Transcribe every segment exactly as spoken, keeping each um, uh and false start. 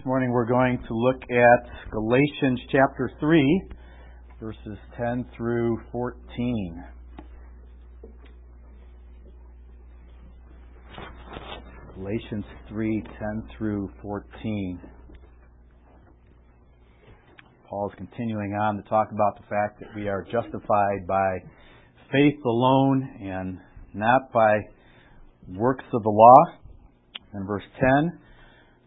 This morning we're going to look at Galatians chapter three, verses ten through fourteen. Galatians three, ten through fourteen. Paul's continuing on to talk about the fact that we are justified by faith alone and not by works of the law. And verse ten,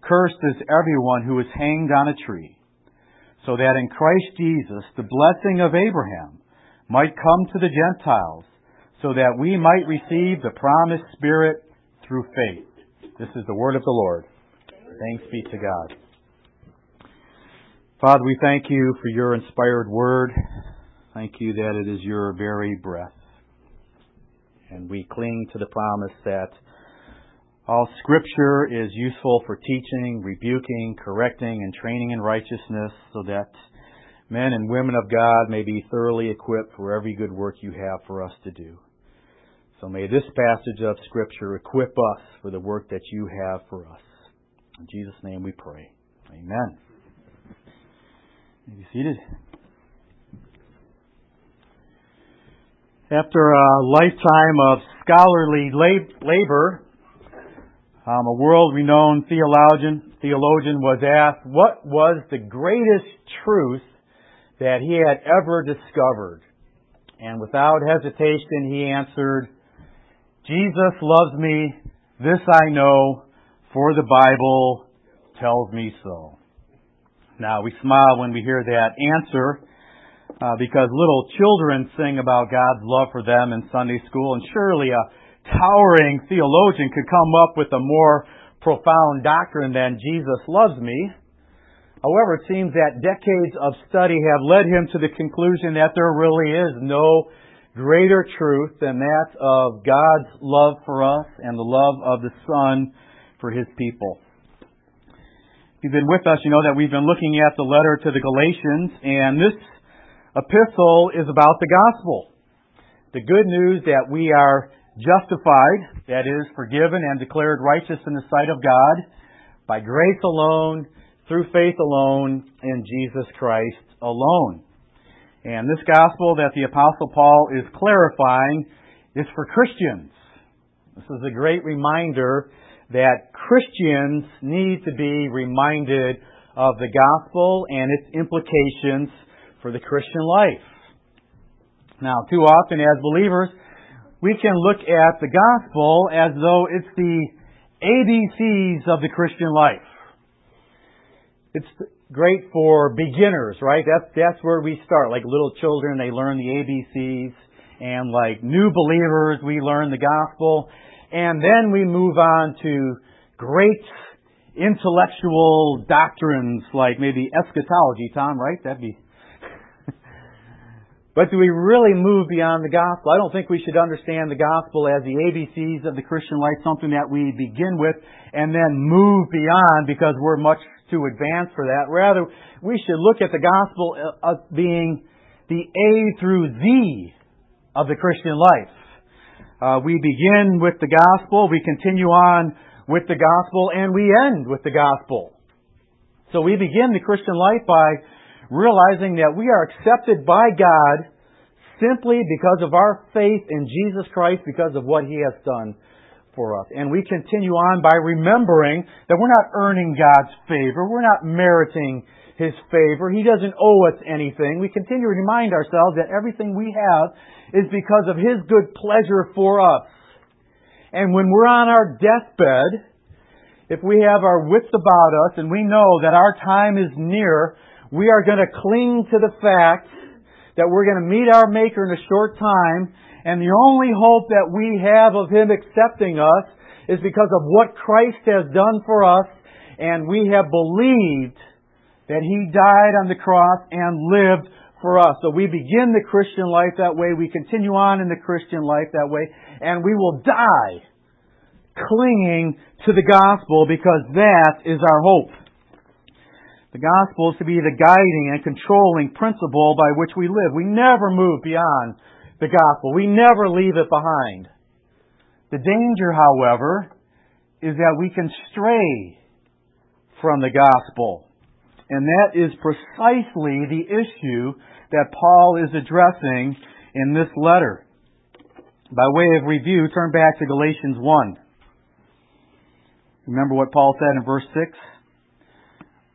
cursed is everyone who is hanged on a tree, so that in Christ Jesus the blessing of Abraham might come to the Gentiles, so that we might receive the promised Spirit through faith. This is the word of the Lord. Thanks be to God. Father, we thank you for your inspired word. Thank you that it is your very breath. And we cling to the promise that all Scripture is useful for teaching, rebuking, correcting, and training in righteousness, so that men and women of God may be thoroughly equipped for every good work you have for us to do. So may this passage of Scripture equip us for the work that you have for us. In Jesus' name we pray. Amen. You may be seated. After a lifetime of scholarly lab- labor, Um, a world-renowned theologian, theologian was asked what was the greatest truth that he had ever discovered. And without hesitation, he answered, Jesus loves me, this I know, for the Bible tells me so. Now, we smile when we hear that answer, uh, because little children sing about God's love for them in Sunday school, and surely a towering theologian could come up with a more profound doctrine than Jesus loves me. However, it seems that decades of study have led him to the conclusion that there really is no greater truth than that of God's love for us and the love of the Son for His people. If you've been with us, you know that we've been looking at the letter to the Galatians, and this epistle is about the gospel. The good news that we are justified, that is, forgiven and declared righteous in the sight of God, by grace alone, through faith alone, in Jesus Christ alone. And this gospel that the Apostle Paul is clarifying is for Christians. This is a great reminder that Christians need to be reminded of the gospel and its implications for the Christian life. Now, too often as believers, we can look at the gospel as though it's the A B Cs of the Christian life. It's great for beginners, right? That's, that's where we start. Like little children, they learn the A B Cs. And like new believers, we learn the gospel. And then we move on to great intellectual doctrines like maybe eschatology, Tom, right? That'd be... But do we really move beyond the gospel? I don't think we should understand the gospel as the A B Cs of the Christian life, something that we begin with and then move beyond because we're much too advanced for that. Rather, we should look at the gospel as being the A through Z of the Christian life. Uh, we begin with the gospel, we continue on with the gospel, and we end with the gospel. So we begin the Christian life by realizing that we are accepted by God simply because of our faith in Jesus Christ, because of what He has done for us. And we continue on by remembering that we're not earning God's favor. We're not meriting His favor. He doesn't owe us anything. We continue to remind ourselves that everything we have is because of His good pleasure for us. And when we're on our deathbed, if we have our wits about us and we know that our time is near, we are going to cling to the fact that we're going to meet our Maker in a short time, and the only hope that we have of Him accepting us is because of what Christ has done for us and we have believed that He died on the cross and lived for us. So we begin the Christian life that way. We continue on in the Christian life that way. And we will die clinging to the gospel, because that is our hope. The gospel is to be the guiding and controlling principle by which we live. We never move beyond the gospel. We never leave it behind. The danger, however, is that we can stray from the gospel. And that is precisely the issue that Paul is addressing in this letter. By way of review, turn back to Galatians one. Remember what Paul said in verse six?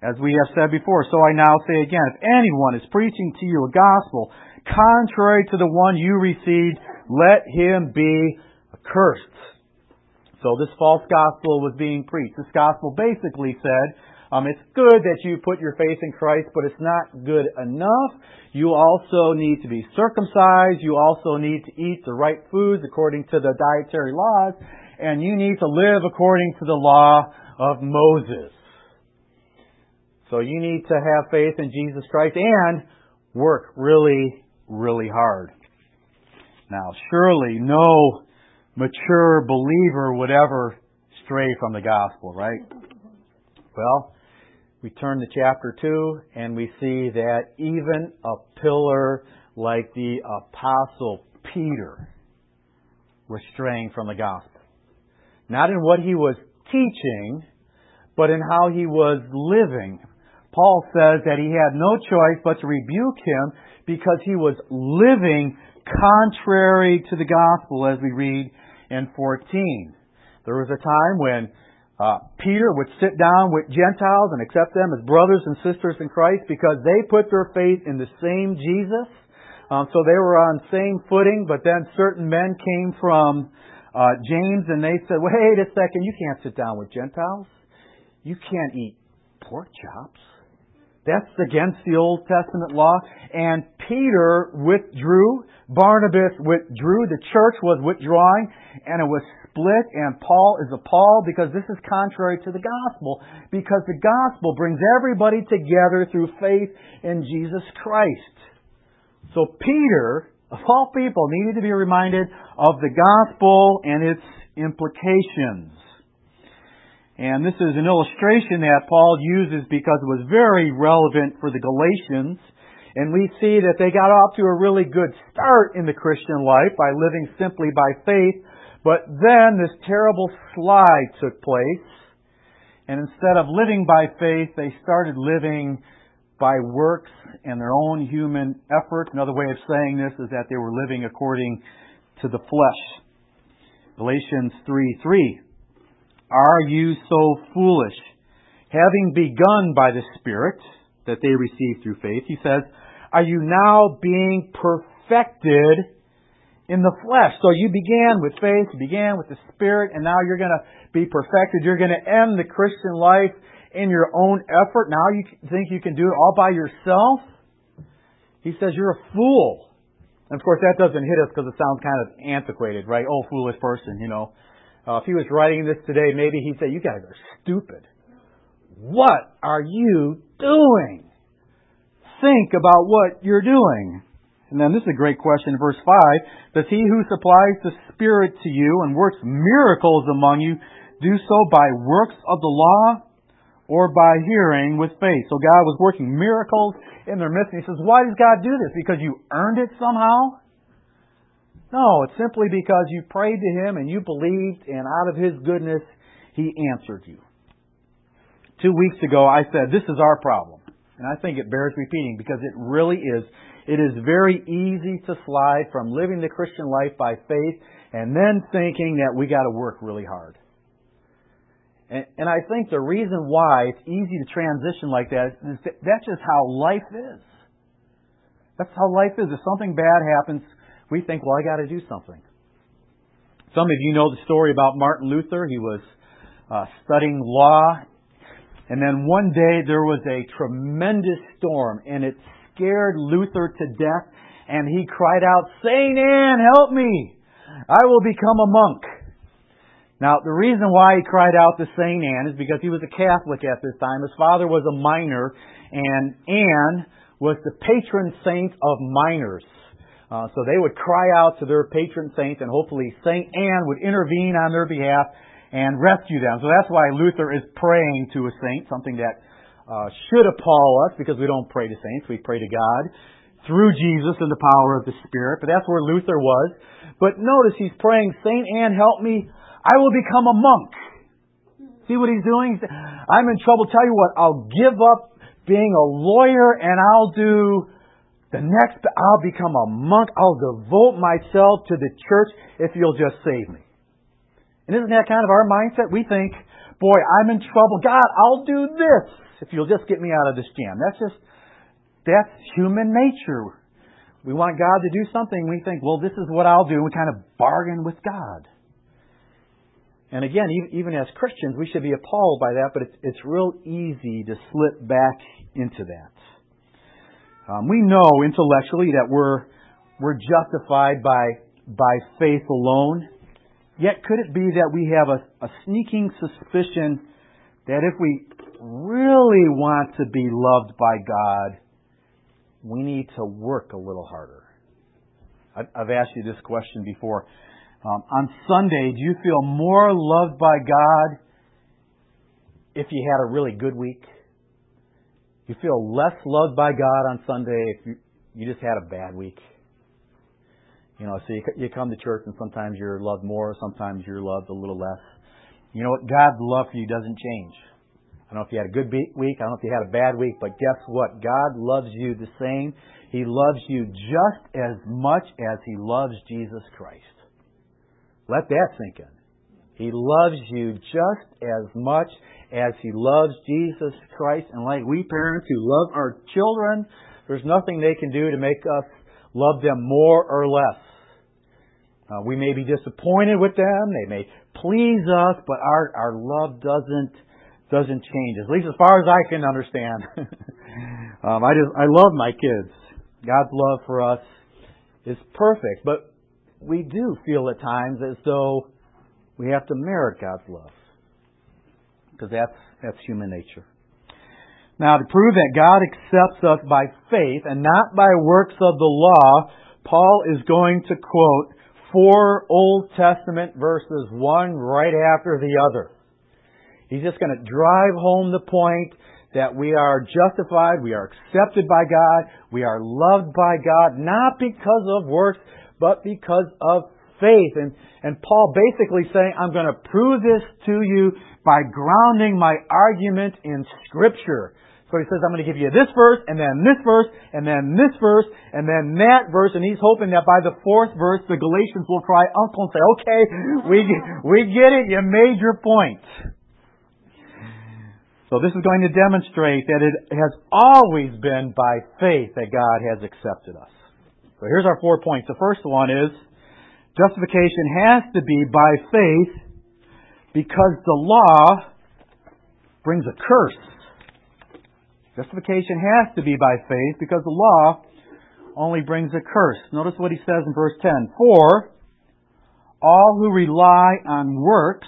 As we have said before, so I now say again, if anyone is preaching to you a gospel contrary to the one you received, let him be accursed. So this false gospel was being preached. This gospel basically said, Um, it's good that you put your faith in Christ, but it's not good enough. You also need to be circumcised. You also need to eat the right foods according to the dietary laws. And you need to live according to the law of Moses. So you need to have faith in Jesus Christ and work really, really hard. Now, surely no mature believer would ever stray from the gospel, right? Well, we turn to chapter two and we see that even a pillar like the Apostle Peter was straying from the gospel. Not in what he was teaching, but in how he was living. Paul says that he had no choice but to rebuke him because he was living contrary to the gospel, as we read in fourteen. There was a time when Uh, Peter would sit down with Gentiles and accept them as brothers and sisters in Christ because they put their faith in the same Jesus. Um, so they were on same footing, but then certain men came from uh, James and they said, wait a second, you can't sit down with Gentiles. You can't eat pork chops. That's against the Old Testament law. And Peter withdrew. Barnabas withdrew. The church was withdrawing. And it was split. And Paul is appalled because this is contrary to the gospel. Because the gospel brings everybody together through faith in Jesus Christ. So Peter, of all people, needed to be reminded of the gospel and its implications. And this is an illustration that Paul uses because it was very relevant for the Galatians. And we see that they got off to a really good start in the Christian life by living simply by faith. But then this terrible slide took place. And instead of living by faith, they started living by works and their own human effort. Another way of saying this is that they were living according to the flesh. Galatians three three. Are you so foolish? Having begun by the Spirit that they received through faith, he says, are you now being perfected in the flesh? So you began with faith, you began with the Spirit, and now you're going to be perfected. You're going to end the Christian life in your own effort. Now you think you can do it all by yourself? He says, you're a fool. And of course, that doesn't hit us because it sounds kind of antiquated, right? Oh, foolish person, you know. Uh, if he was writing this today, maybe he'd say, you guys are stupid. What are you doing? Think about what you're doing. And then this is a great question, verse five. Does he who supplies the Spirit to you and works miracles among you do so by works of the law or by hearing with faith? So God was working miracles in their midst. And he says, why does God do this? Because you earned it somehow? No, it's simply because you prayed to Him and you believed, and out of His goodness, He answered you. Two weeks ago, I said, this is our problem. And I think it bears repeating because it really is. It is very easy to slide from living the Christian life by faith and then thinking that we got to work really hard. And, and I think the reason why it's easy to transition like that is that that's just how life is. That's how life is. If something bad happens, we think, well, I got to do something. Some of you know the story about Martin Luther. He was uh, studying law. And then one day there was a tremendous storm, and it scared Luther to death. And he cried out, "Saint Anne, help me! I will become a monk." Now, the reason why he cried out to Saint Anne is because he was a Catholic at this time. His father was a minor, and Anne was the patron saint of minors. Uh, so they would cry out to their patron saint, and hopefully Saint Anne would intervene on their behalf and rescue them. So that's why Luther is praying to a saint, something that uh, should appall us, because we don't pray to saints, we pray to God through Jesus and the power of the Spirit. But that's where Luther was. But notice he's praying, "Saint Anne, help me. I will become a monk." See what he's doing? I'm in trouble. Tell you what, I'll give up being a lawyer, and I'll do the next, I'll become a monk. I'll devote myself to the church if you'll just save me. And isn't that kind of our mindset? We think, boy, I'm in trouble. God, I'll do this if you'll just get me out of this jam. That's just, that's human nature. We want God to do something. We think, well, this is what I'll do. And we kind of bargain with God. And again, even as Christians, we should be appalled by that, but it's, it's real easy to slip back into that. Um, we know intellectually that we're we're justified by by faith alone. Yet, could it be that we have a, a sneaking suspicion that if we really want to be loved by God, we need to work a little harder? I've, I've asked you this question before. Um, on Sunday, do you feel more loved by God if you had a really good week? Do you feel less loved by God on Sunday if you, you just had a bad week? You know, so you, you come to church and sometimes you're loved more, sometimes you're loved a little less. You know what? God's love for you doesn't change. I don't know if you had a good week, I don't know if you had a bad week, but guess what? God loves you the same. He loves you just as much as He loves Jesus Christ. Let that sink in. He loves you just as much as He loves Jesus Christ. And like we parents who love our children, there's nothing they can do to make us love them more or less. Uh, we may be disappointed with them. They may please us, but our, our love doesn't doesn't change. At least as far as I can understand. um, I just I love my kids. God's love for us is perfect, but we do feel at times as though we have to merit God's love, because that's, that's human nature. Now, to prove that God accepts us by faith and not by works of the law, Paul is going to quote four Old Testament verses, one right after the other. He's just going to drive home the point that we are justified, we are accepted by God, we are loved by God, not because of works, but because of faith. And, and Paul basically saying, I'm going to prove this to you by grounding my argument in Scripture. So he says, I'm going to give you this verse, and then this verse, and then this verse, and then that verse. And he's hoping that by the fourth verse, the Galatians will cry uncle and say, okay, we, we get it, you made your point. So this is going to demonstrate that it has always been by faith that God has accepted us. So here's our four points. The first one is justification has to be by faith because the law brings a curse. Justification has to be by faith because the law only brings a curse. Notice what he says in verse ten. For all who rely on works,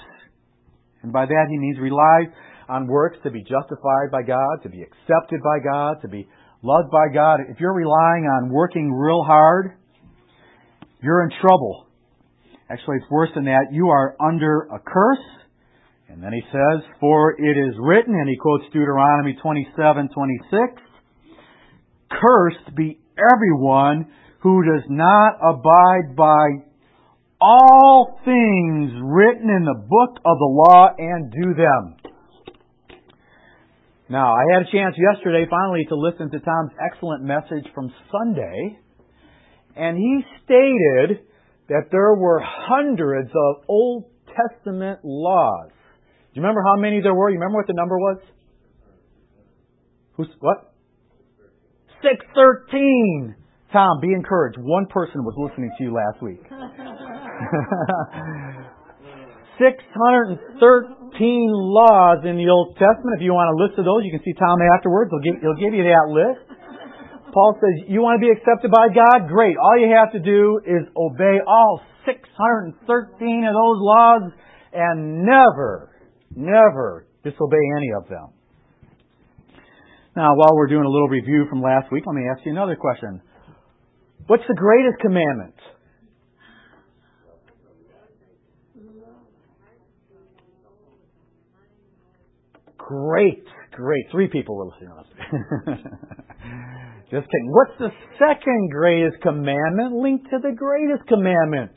and by that he means rely on works to be justified by God, to be accepted by God, to be loved by God. If you're relying on working real hard, you're in trouble. Actually, it's worse than that. You are under a curse. And then he says, for it is written, and he quotes Deuteronomy twenty-seven twenty-six, cursed be everyone who does not abide by all things written in the book of the law and do them. Now, I had a chance yesterday, finally, to listen to Tom's excellent message from Sunday, and he stated that there were hundreds of Old Testament laws Do you remember how many there were? You remember what the number was? Who's what? six thirteen. Tom, be encouraged. One person was listening to you last week. six hundred thirteen laws in the Old Testament. If you want a list of those, you can see Tom afterwards. He'll give, he'll give you that list. Paul says, you want to be accepted by God? Great. All you have to do is obey all six hundred thirteen of those laws and never, never disobey any of them. Now, while we're doing a little review from last week, let me ask you another question. What's the greatest commandment? Great, great. Three people were listening to us. Just kidding. What's the second greatest commandment linked to the greatest commandment?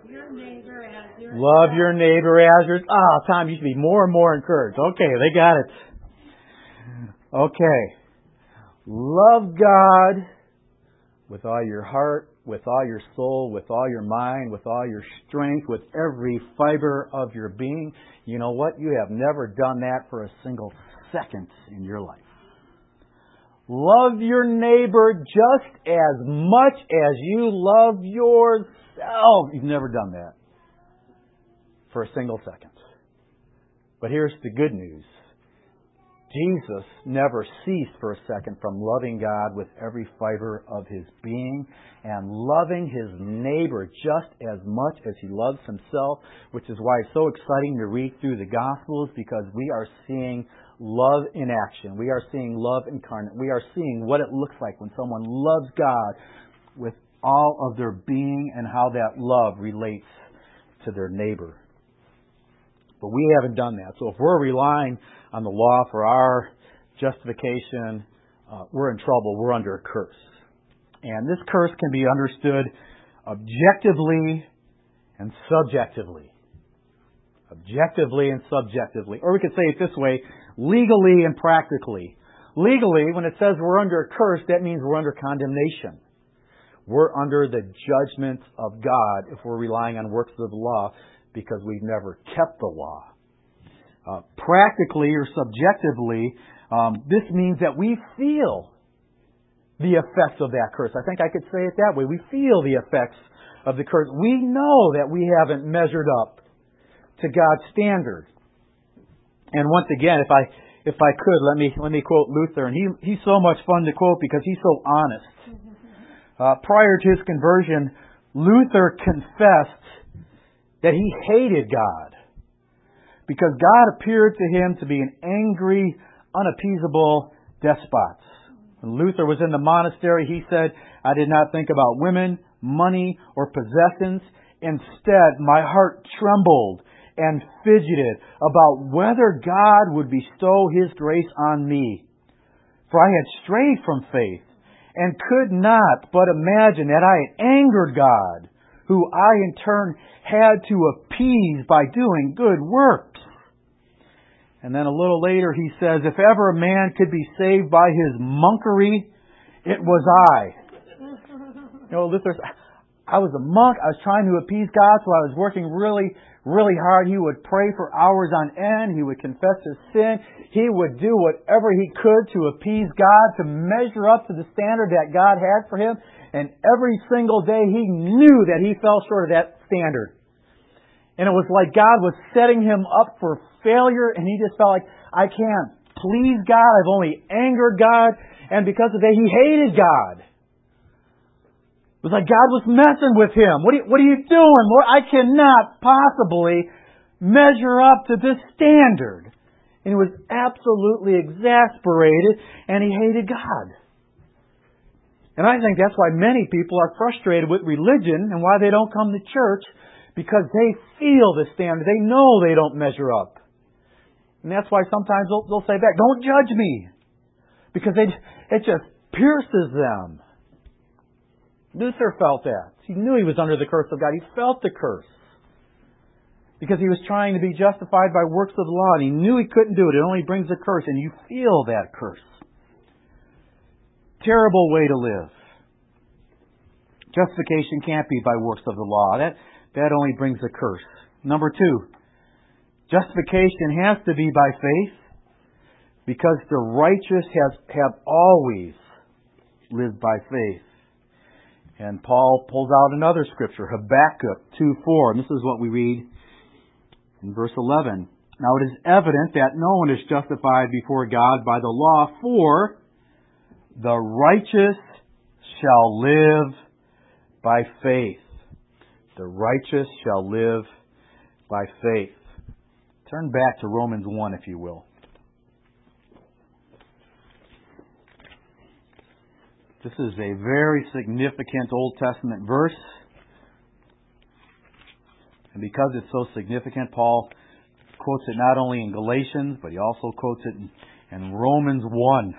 Love your neighbor as yourself. Love your neighbor as yours. Ah, oh, Tom, you should be more and more encouraged. Okay, they got it. Okay. Love God with all your heart, with all your soul, with all your mind, with all your strength, with every fiber of your being. You know what? You have never done that for a single second in your life. Love your neighbor just as much as you love yourself. You've never done that for a single second. But here's the good news. Jesus never ceased for a second from loving God with every fiber of his being and loving his neighbor just as much as he loves himself, which is why it's so exciting to read through the Gospels, because we are seeing love in action. We are seeing love incarnate. We are seeing what it looks like when someone loves God with all of their being and how that love relates to their neighbor. But we haven't done that. So if we're relying on the law for our justification, uh, we're in trouble. We're under a curse. And this curse can be understood objectively and subjectively. Objectively and subjectively. Or we could say it this way, legally and practically. Legally, when it says we're under a curse, that means we're under condemnation. We're under the judgment of God if we're relying on works of the law, because we've never kept the law. Uh, practically or subjectively, um, this means that we feel the effects of that curse. I think I could say it that way. We feel the effects of the curse. We know that we haven't measured up to God's standard. And once again, if I if I could, let me let me quote Luther. And he he's so much fun to quote because he's so honest. Uh, prior to his conversion, Luther confessed that he hated God because God appeared to him to be an angry, unappeasable despot. When Luther was in the monastery, he said, "I did not think about women, money, or possessions. Instead, my heart trembled and fidgeted about whether God would bestow His grace on me. For I had strayed from faith and could not but imagine that I had angered God, who I in turn had to appease by doing good works." And then a little later he says, "If ever a man could be saved by his monkery, it was I." You know, Luther, I was a monk. I was trying to appease God, so I was working really, really hard. He would pray for hours on end. He would confess his sin. He would do whatever he could to appease God, to measure up to the standard that God had for him. And every single day he knew that he fell short of that standard. And it was like God was setting him up for failure, and he just felt like, I can't please God. I've only angered God. And because of that, he hated God. It was like God was messing with him. What are you, what are you doing, Lord? I cannot possibly measure up to this standard. And he was absolutely exasperated, and he hated God. And I think that's why many people are frustrated with religion and why they don't come to church, because they feel the standard. They know they don't measure up. And that's why sometimes they'll, they'll say back, "Don't judge me," because they, it just pierces them. Luther felt that. He knew he was under the curse of God. He felt the curse because he was trying to be justified by works of the law, and he knew he couldn't do it. It only brings a curse, and you feel that curse. Terrible way to live. Justification can't be by works of the law. That, that only brings a curse. Number two, Justification has to be by faith because the righteous has, have always lived by faith. And Paul pulls out another scripture, Habakkuk two four. And this is what we read in verse eleven. Now it is evident that no one is justified before God by the law, for the righteous shall live by faith. The righteous shall live by faith. Turn back to Romans one, if you will. This is a very significant Old Testament verse. And because it's so significant, Paul quotes it not only in Galatians, but he also quotes it in, in Romans one.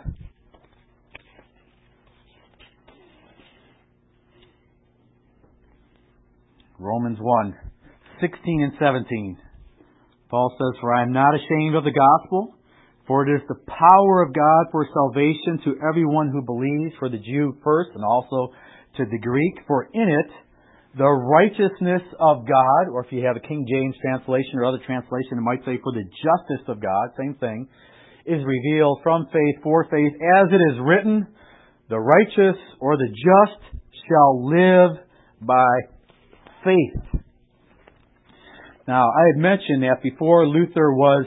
Romans one, sixteen and seventeen. Paul says, "For I am not ashamed of the gospel, for it is the power of God for salvation to everyone who believes, for the Jew first and also to the Greek. For in it, the righteousness of God," or if you have a King James translation or other translation, it might say "for the justice of God," same thing, "is revealed from faith for faith, as it is written, the righteous or the just shall live by faith." Now, I had mentioned that before Luther was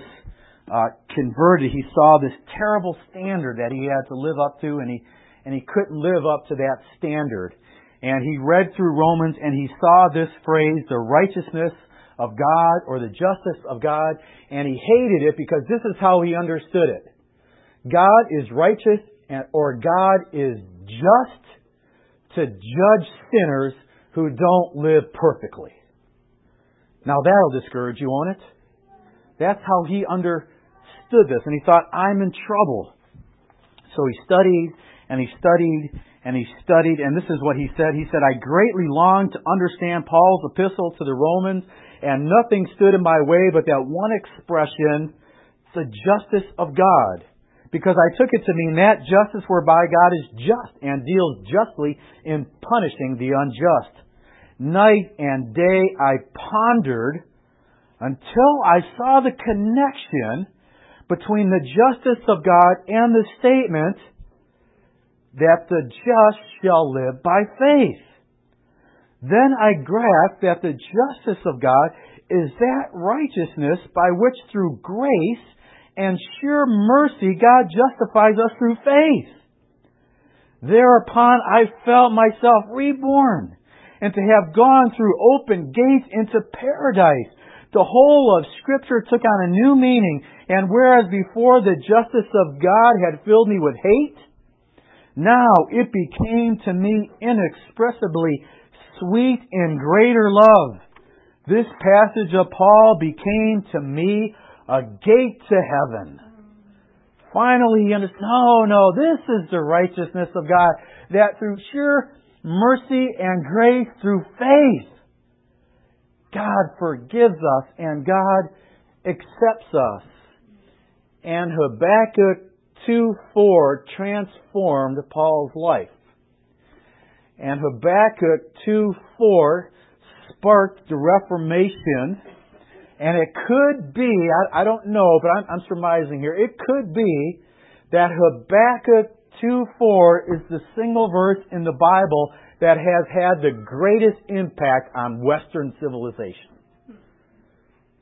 uh, converted, he saw this terrible standard that he had to live up to, and he and he couldn't live up to that standard. And he read through Romans, and he saw this phrase, the righteousness of God or the justice of God, and he hated it because this is how he understood it. God is righteous, and, or God is just to judge sinners who don't live perfectly. Now that'll discourage you, won't it? That's how he understood this. And he thought, I'm in trouble. So he studied, and he studied, and he studied, and this is what he said. He said, "I greatly longed to understand Paul's epistle to the Romans, and nothing stood in my way but that one expression, the justice of God. Because I took it to mean that justice whereby God is just and deals justly in punishing the unjust. Night and day I pondered until I saw the connection between the justice of God and the statement that the just shall live by faith. Then I grasped that the justice of God is that righteousness by which through grace and sheer mercy God justifies us through faith. Thereupon I felt myself reborn, and to have gone through open gates into paradise. The whole of Scripture took on a new meaning, and whereas before the justice of God had filled me with hate, now it became to me inexpressibly sweet in greater love. This passage of Paul became to me a gate to heaven." Finally, he understood, no, no, this is the righteousness of God, that through sheer mercy and grace through faith, God forgives us and God accepts us. And Habakkuk two four transformed Paul's life. And Habakkuk two four sparked the Reformation. And it could be, I, I don't know, but I'm, I'm surmising here, it could be that Habakkuk two four is the single verse in the Bible that has had the greatest impact on Western civilization.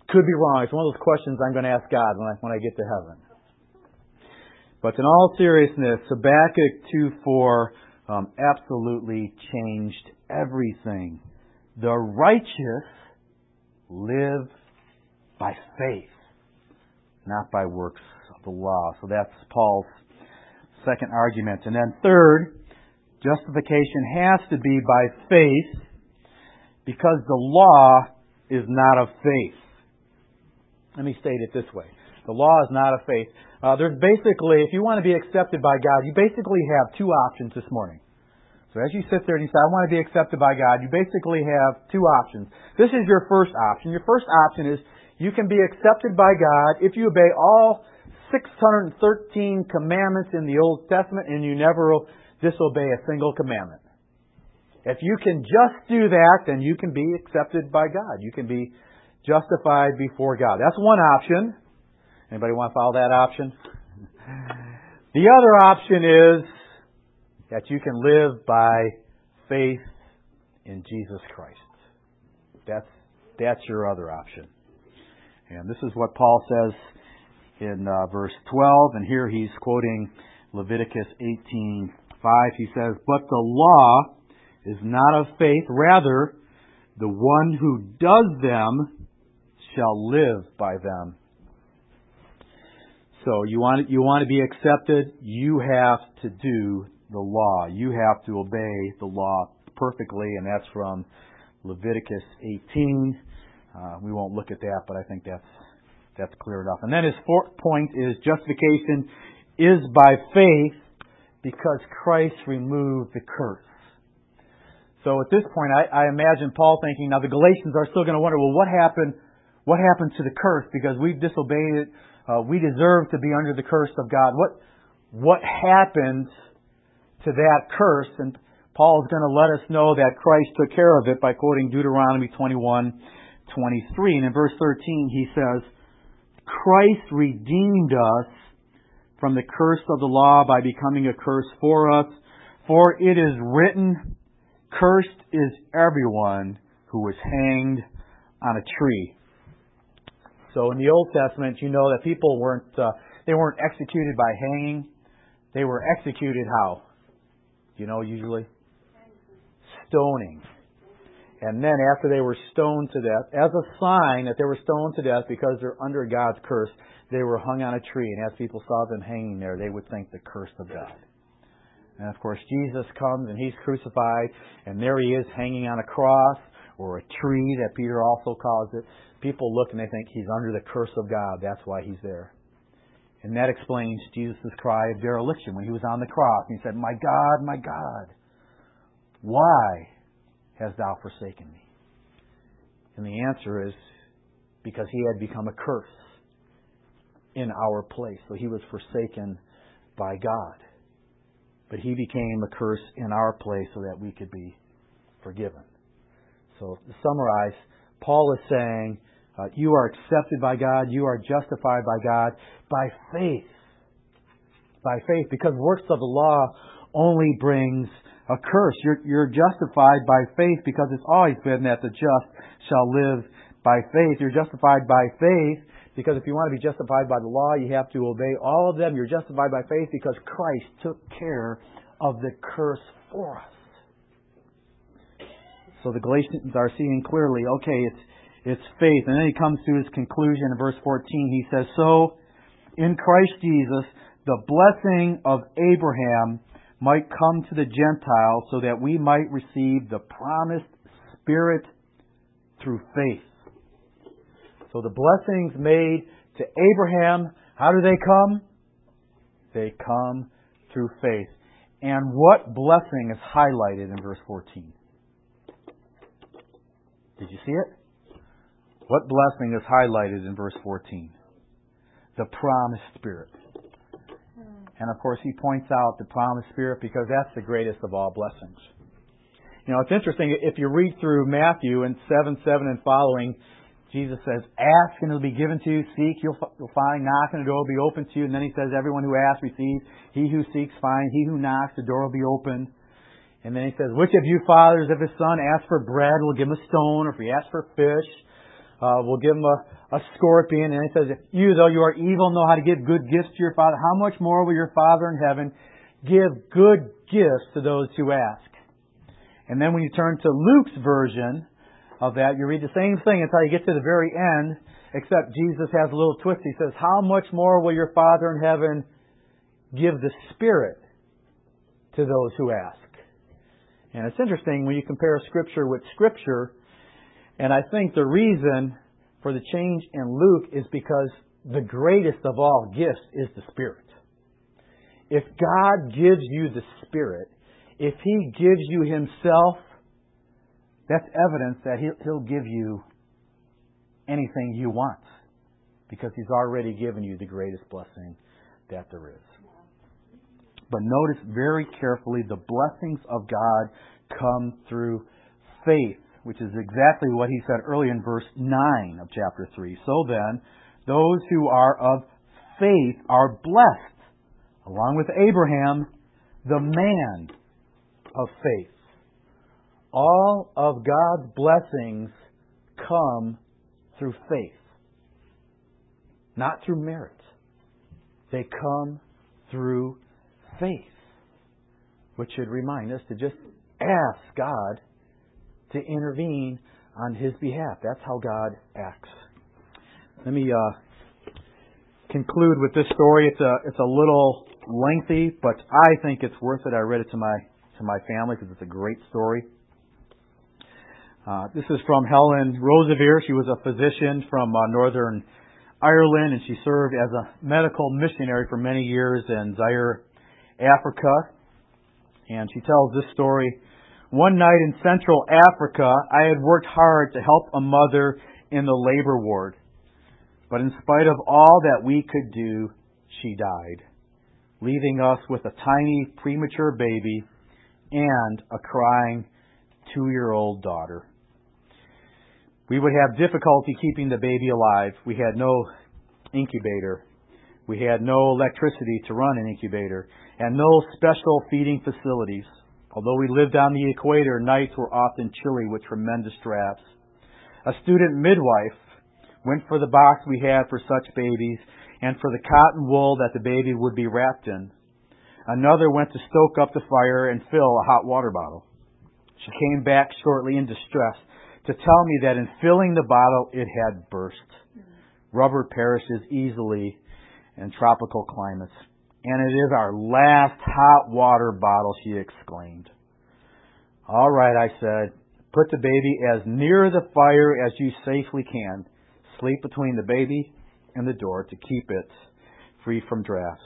Could be wrong. It's one of those questions I'm going to ask God when I, when I get to heaven. But in all seriousness, Habakkuk two four um, absolutely changed everything. The righteous live by faith, not by works of the law. So that's Paul's second argument. And then third, justification has to be by faith because the law is not of faith. Let me state it this way. The law is not of faith. Uh, there's basically, if you want to be accepted by God, you basically have two options this morning. So as you sit there and you say, I want to be accepted by God, you basically have two options. This is your first option. Your first option is you can be accepted by God if you obey all six hundred thirteen commandments in the Old Testament and you never disobey a single commandment. If you can just do that, then you can be accepted by God. You can be justified before God. That's one option. Anybody want to follow that option? The other option is that you can live by faith in Jesus Christ. That's, that's your other option. And this is what Paul says in uh, verse twelve. And here he's quoting Leviticus eighteen five. He says, "But the law is not of faith. Rather, the one who does them shall live by them." So you want, you want to be accepted, you have to do the law. You have to obey the law perfectly, and that's from Leviticus eighteen. Uh, we won't look at that, but I think that's that's clear enough. And then his fourth point is justification is by faith because Christ removed the curse. So at this point, I, I imagine Paul thinking, now the Galatians are still going to wonder, well, what happened? What happened to the curse? Because we've disobeyed it. Uh, we deserve to be under the curse of God. What what happened to that curse? And Paul is going to let us know that Christ took care of it by quoting Deuteronomy twenty-one twenty-three. And in verse thirteen, he says, "Christ redeemed us from the curse of the law by becoming a curse for us. For it is written, cursed is everyone who is hanged on a tree." So in the Old Testament, you know that people weren't, uh, they weren't executed by hanging. They were executed how? You know, usually? Stoning. And then after they were stoned to death, as a sign that they were stoned to death because they're under God's curse, they were hung on a tree. And as people saw them hanging there, they would think the curse of God. And of course, Jesus comes and He's crucified, and there He is hanging on a cross or a tree that Peter also calls it. People look and they think He's under the curse of God. That's why He's there. And that explains Jesus' cry of dereliction when He was on the cross. He said, "My God, my God, why hast Thou forsaken me?" And the answer is because He had become a curse in our place. So He was forsaken by God. But He became a curse in our place so that we could be forgiven. So to summarize, Paul is saying, uh, you are accepted by God, you are justified by God by faith. By faith, because works of the law only brings a curse. You're, you're justified by faith because it's always been that the just shall live by faith. You're justified by faith because if you want to be justified by the law, you have to obey all of them. You're justified by faith because Christ took care of the curse for us. So the Galatians are seeing clearly, okay, it's it's faith. And then he comes to his conclusion in verse fourteen. He says, "So in Christ Jesus, the blessing of Abraham might come to the Gentiles so that we might receive the promised Spirit through faith." So the blessings made to Abraham, how do they come? They come through faith. And what blessing is highlighted in verse fourteen? Did you see it? What blessing is highlighted in verse fourteen? The promised Spirit. And of course, he points out the promised Spirit because that's the greatest of all blessings. You know, it's interesting, if you read through Matthew and seven, seven and following, Jesus says, "Ask and it will be given to you. Seek, you'll find. Knock and the door will be open to you." And then he says, "Everyone who asks receives. He who seeks finds. He who knocks, the door will be open." And then he says, "Which of you fathers, if his son asks for bread, will give him a stone? Or if he asks for fish, uh, will give him a, a scorpion?" And he says, "If you, though you are evil, know how to give good gifts to your Father, how much more will your Father in heaven give good gifts to those who ask?" And then when you turn to Luke's version of that, you read the same thing until you get to the very end, except Jesus has a little twist. He says, "How much more will your Father in heaven give the Spirit to those who ask?" And it's interesting when you compare Scripture with Scripture, and I think the reason for the change in Luke is because the greatest of all gifts is the Spirit. If God gives you the Spirit, if He gives you Himself, that's evidence that He'll give you anything you want because He's already given you the greatest blessing that there is. But notice very carefully the blessings of God come through faith, which is exactly what he said earlier in verse nine of chapter three. So then, those who are of faith are blessed, along with Abraham, the man of faith. All of God's blessings come through faith, not through merit. They come through faith, which should remind us to just ask God to intervene on His behalf. That's how God acts. Let me uh, conclude with this story. It's a it's a little lengthy, but I think it's worth it. I read it to my to my family because it's a great story. Uh, this is from Helen Rosevere. She was a physician from uh, Northern Ireland, and she served as a medical missionary for many years in Zaire, Africa. And she tells this story. One night in Central Africa, I had worked hard to help a mother in the labor ward. But in spite of all that we could do, she died, leaving us with a tiny premature baby and a crying two-year-old daughter. We would have difficulty keeping the baby alive. We had no incubator. We had no electricity to run an incubator and no special feeding facilities. Although we lived on the equator, nights were often chilly with tremendous drafts. A student midwife went for the box we had for such babies and for the cotton wool that the baby would be wrapped in. Another went to stoke up the fire and fill a hot water bottle. She came back shortly in distress to tell me that in filling the bottle, it had burst. Rubber perishes easily in tropical climates. And it is our last hot water bottle, she exclaimed. All right, I said. Put the baby as near the fire as you safely can. Sleep between the baby and the door to keep it free from drafts.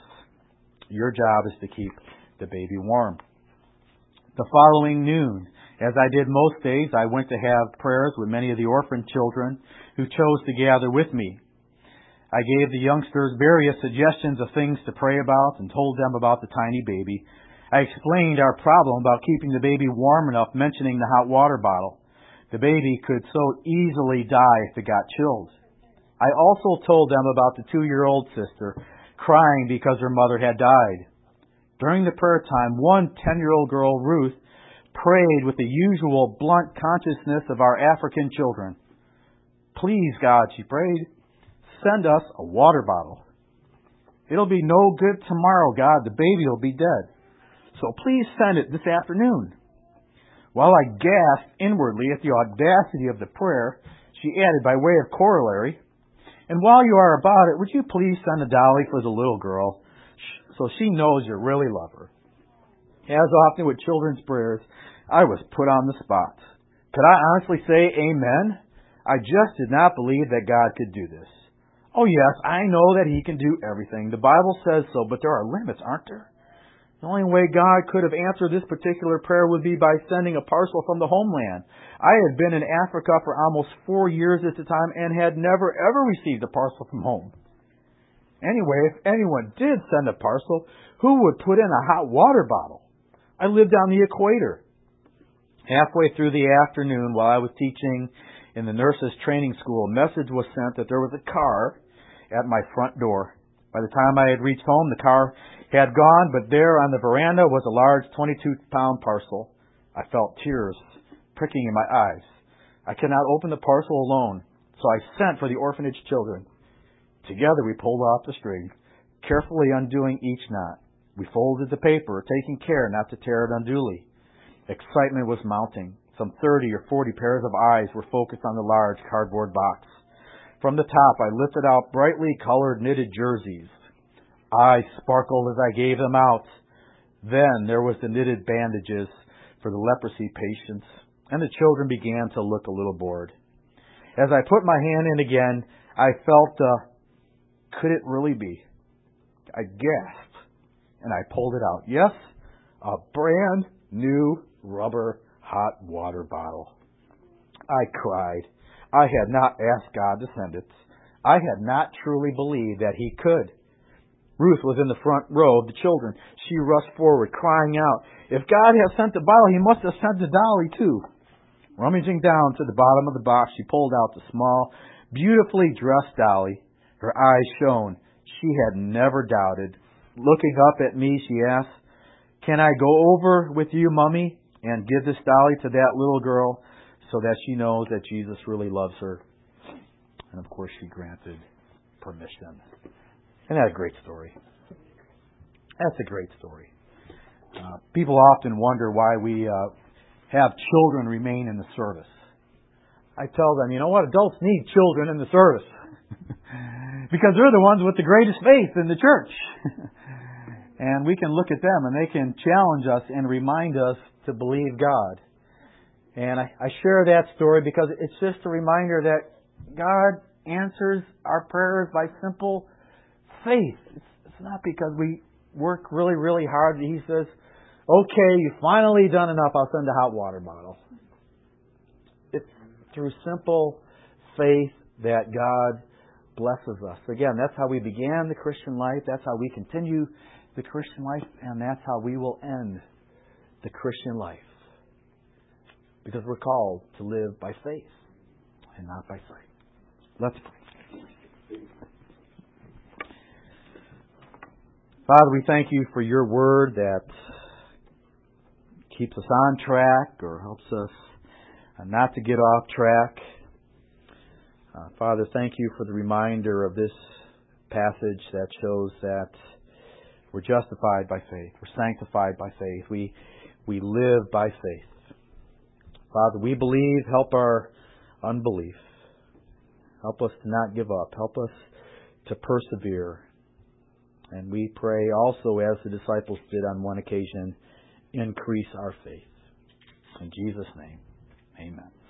Your job is to keep the baby warm. The following noon, as I did most days, I went to have prayers with many of the orphan children who chose to gather with me. I gave the youngsters various suggestions of things to pray about and told them about the tiny baby. I explained our problem about keeping the baby warm enough, mentioning the hot water bottle. The baby could so easily die if it got chilled. I also told them about the two-year-old sister crying because her mother had died. During the prayer time, one ten-year-old girl, Ruth, prayed with the usual blunt consciousness of our African children. Please, God, she prayed, send us a water bottle. It'll be no good tomorrow, God. The baby will be dead. So please send it this afternoon. While I gasped inwardly at the audacity of the prayer, she added by way of corollary, and while you are about it, would you please send a dolly for the little girl? So she knows you really love her. As often with children's prayers, I was put on the spot. Could I honestly say amen? I just did not believe that God could do this. Oh yes, I know that He can do everything. The Bible says so, but there are limits, aren't there? The only way God could have answered this particular prayer would be by sending a parcel from the homeland. I had been in Africa for almost four years at the time and had never ever received a parcel from home. Anyway, if anyone did send a parcel, who would put in a hot water bottle? I lived on the equator. Halfway through the afternoon, while I was teaching in the nurses' training school, a message was sent that there was a car at my front door. By the time I had reached home, the car had gone, but there on the veranda was a large twenty-two pound parcel. I felt tears pricking in my eyes. I could not open the parcel alone, so I sent for the orphanage children. Together we pulled off the string, carefully undoing each knot. We folded the paper, taking care not to tear it unduly. Excitement was mounting. Some thirty or forty pairs of eyes were focused on the large cardboard box. From the top, I lifted out brightly colored knitted jerseys. Eyes sparkled as I gave them out. Then there was the knitted bandages for the leprosy patients, and the children began to look a little bored. As I put my hand in again, I felt the uh, could it really be? I gasped, and I pulled it out. Yes, a brand new rubber hot water bottle. I cried. I had not asked God to send it. I had not truly believed that He could. Ruth was in the front row of the children. She rushed forward, crying out, if God has sent the bottle, He must have sent the dolly too. Rummaging down to the bottom of the box, she pulled out the small, beautifully dressed dolly. Her eyes shone. She had never doubted. Looking up at me, she asked, "Can I go over with you, Mummy, and give this dolly to that little girl so that she knows that Jesus really loves her?" And of course, she granted permission. Isn't that a great story? That's a great story. Uh, people often wonder why we uh, have children remain in the service. I tell them, you know what? Adults need children in the service because they're the ones with the greatest faith in the church. And we can look at them and they can challenge us and remind us to believe God. And I, I share that story because it's just a reminder that God answers our prayers by simple faith. It's, it's not because we work really, really hard. He says, "Okay, you've finally done enough. I'll send a hot water bottle." It's through simple faith that God blesses us. Again, that's how we began the Christian life. That's how we continue the Christian life. And that's how we will end the Christian life. Because we're called to live by faith and not by sight. Let's pray. Father, we thank you for your word that keeps us on track or helps us not to get off track. Uh, Father, thank you for the reminder of this passage that shows that we're justified by faith. We're sanctified by faith. We, we live by faith. Father, we believe. Help our unbelief. Help us to not give up. Help us to persevere. And we pray also, as the disciples did on one occasion, increase our faith. In Jesus' name, amen.